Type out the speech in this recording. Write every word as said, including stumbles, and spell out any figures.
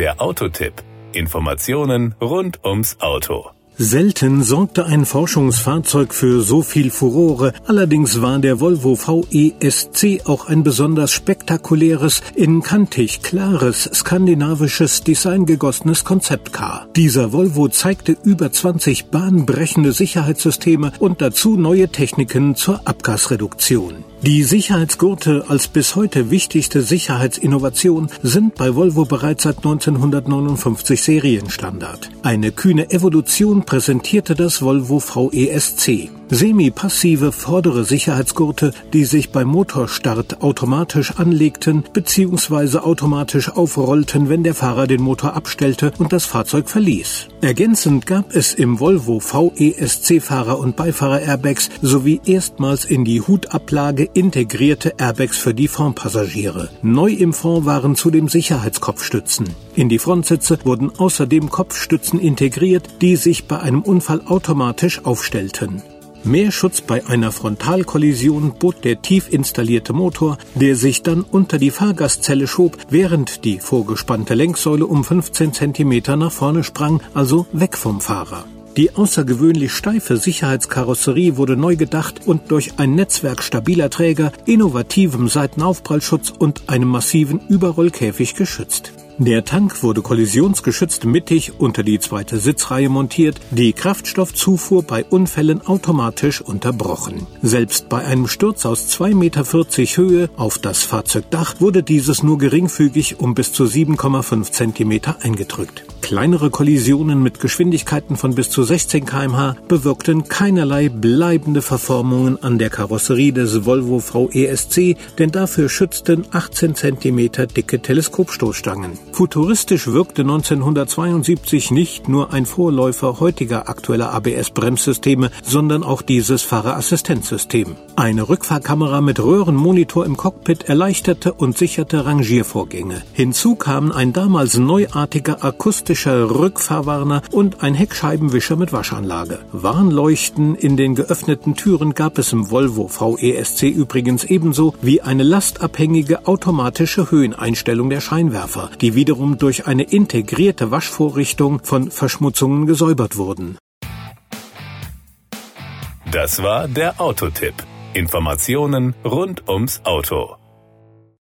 der Autotipp. Informationen rund ums Auto. Selten sorgte ein Forschungsfahrzeug für so viel Furore, allerdings war der Volvo V E S C auch ein besonders spektakuläres, in kantig klares, skandinavisches Design gegossenes Konzeptcar. Dieser Volvo zeigte über zwanzig bahnbrechende Sicherheitssysteme und dazu neue Techniken zur Abgasreduktion. Die Sicherheitsgurte als bis heute wichtigste Sicherheitsinnovation sind bei Volvo bereits seit neunzehnhundertneunundfünfzig Serienstandard. Eine kühne Evolution präsentierte das Volvo V E S C. Semi-passive vordere Sicherheitsgurte, die sich beim Motorstart automatisch anlegten bzw. automatisch aufrollten, wenn der Fahrer den Motor abstellte und das Fahrzeug verließ. Ergänzend gab es im Volvo V E S C Fahrer- und Beifahrer-Airbags sowie erstmals in die Hutablage integrierte Airbags für die Frontpassagiere. Neu im Fond waren zudem Sicherheitskopfstützen. In die Frontsitze wurden außerdem Kopfstützen integriert, die sich bei einem Unfall automatisch aufstellten. Mehr Schutz bei einer Frontalkollision bot der tief installierte Motor, der sich dann unter die Fahrgastzelle schob, während die vorgespannte Lenksäule um fünfzehn Zentimeter nach vorne sprang, also weg vom Fahrer. Die außergewöhnlich steife Sicherheitskarosserie wurde neu gedacht und durch ein Netzwerk stabiler Träger, innovativem Seitenaufprallschutz und einem massiven Überrollkäfig geschützt. Der Tank wurde kollisionsgeschützt mittig unter die zweite Sitzreihe montiert, die Kraftstoffzufuhr bei Unfällen automatisch unterbrochen. Selbst bei einem Sturz aus zwei Komma vierzig Meter Höhe auf das Fahrzeugdach wurde dieses nur geringfügig um bis zu sieben Komma fünf Zentimeter eingedrückt. Kleinere Kollisionen mit Geschwindigkeiten von bis zu sechzehn Kilometer pro Stunde bewirkten keinerlei bleibende Verformungen an der Karosserie des Volvo V E S C, denn dafür schützten achtzehn Zentimeter dicke Teleskopstoßstangen. Futuristisch wirkte neunzehnhundertzweiundsiebzig nicht nur ein Vorläufer heutiger aktueller A B S-Bremssysteme, sondern auch dieses Fahrerassistenzsystem. Eine Rückfahrkamera mit Röhrenmonitor im Cockpit erleichterte und sicherte Rangiervorgänge. Hinzu kamen ein damals neuartiger akustischer Rückfahrwarner und ein Heckscheibenwischer mit Waschanlage. Warnleuchten in den geöffneten Türen gab es im Volvo V E S C übrigens ebenso wie eine lastabhängige automatische Höheneinstellung der Scheinwerfer, die wiederum durch eine integrierte Waschvorrichtung von Verschmutzungen gesäubert wurden. Das war der Autotipp. Informationen rund ums Auto.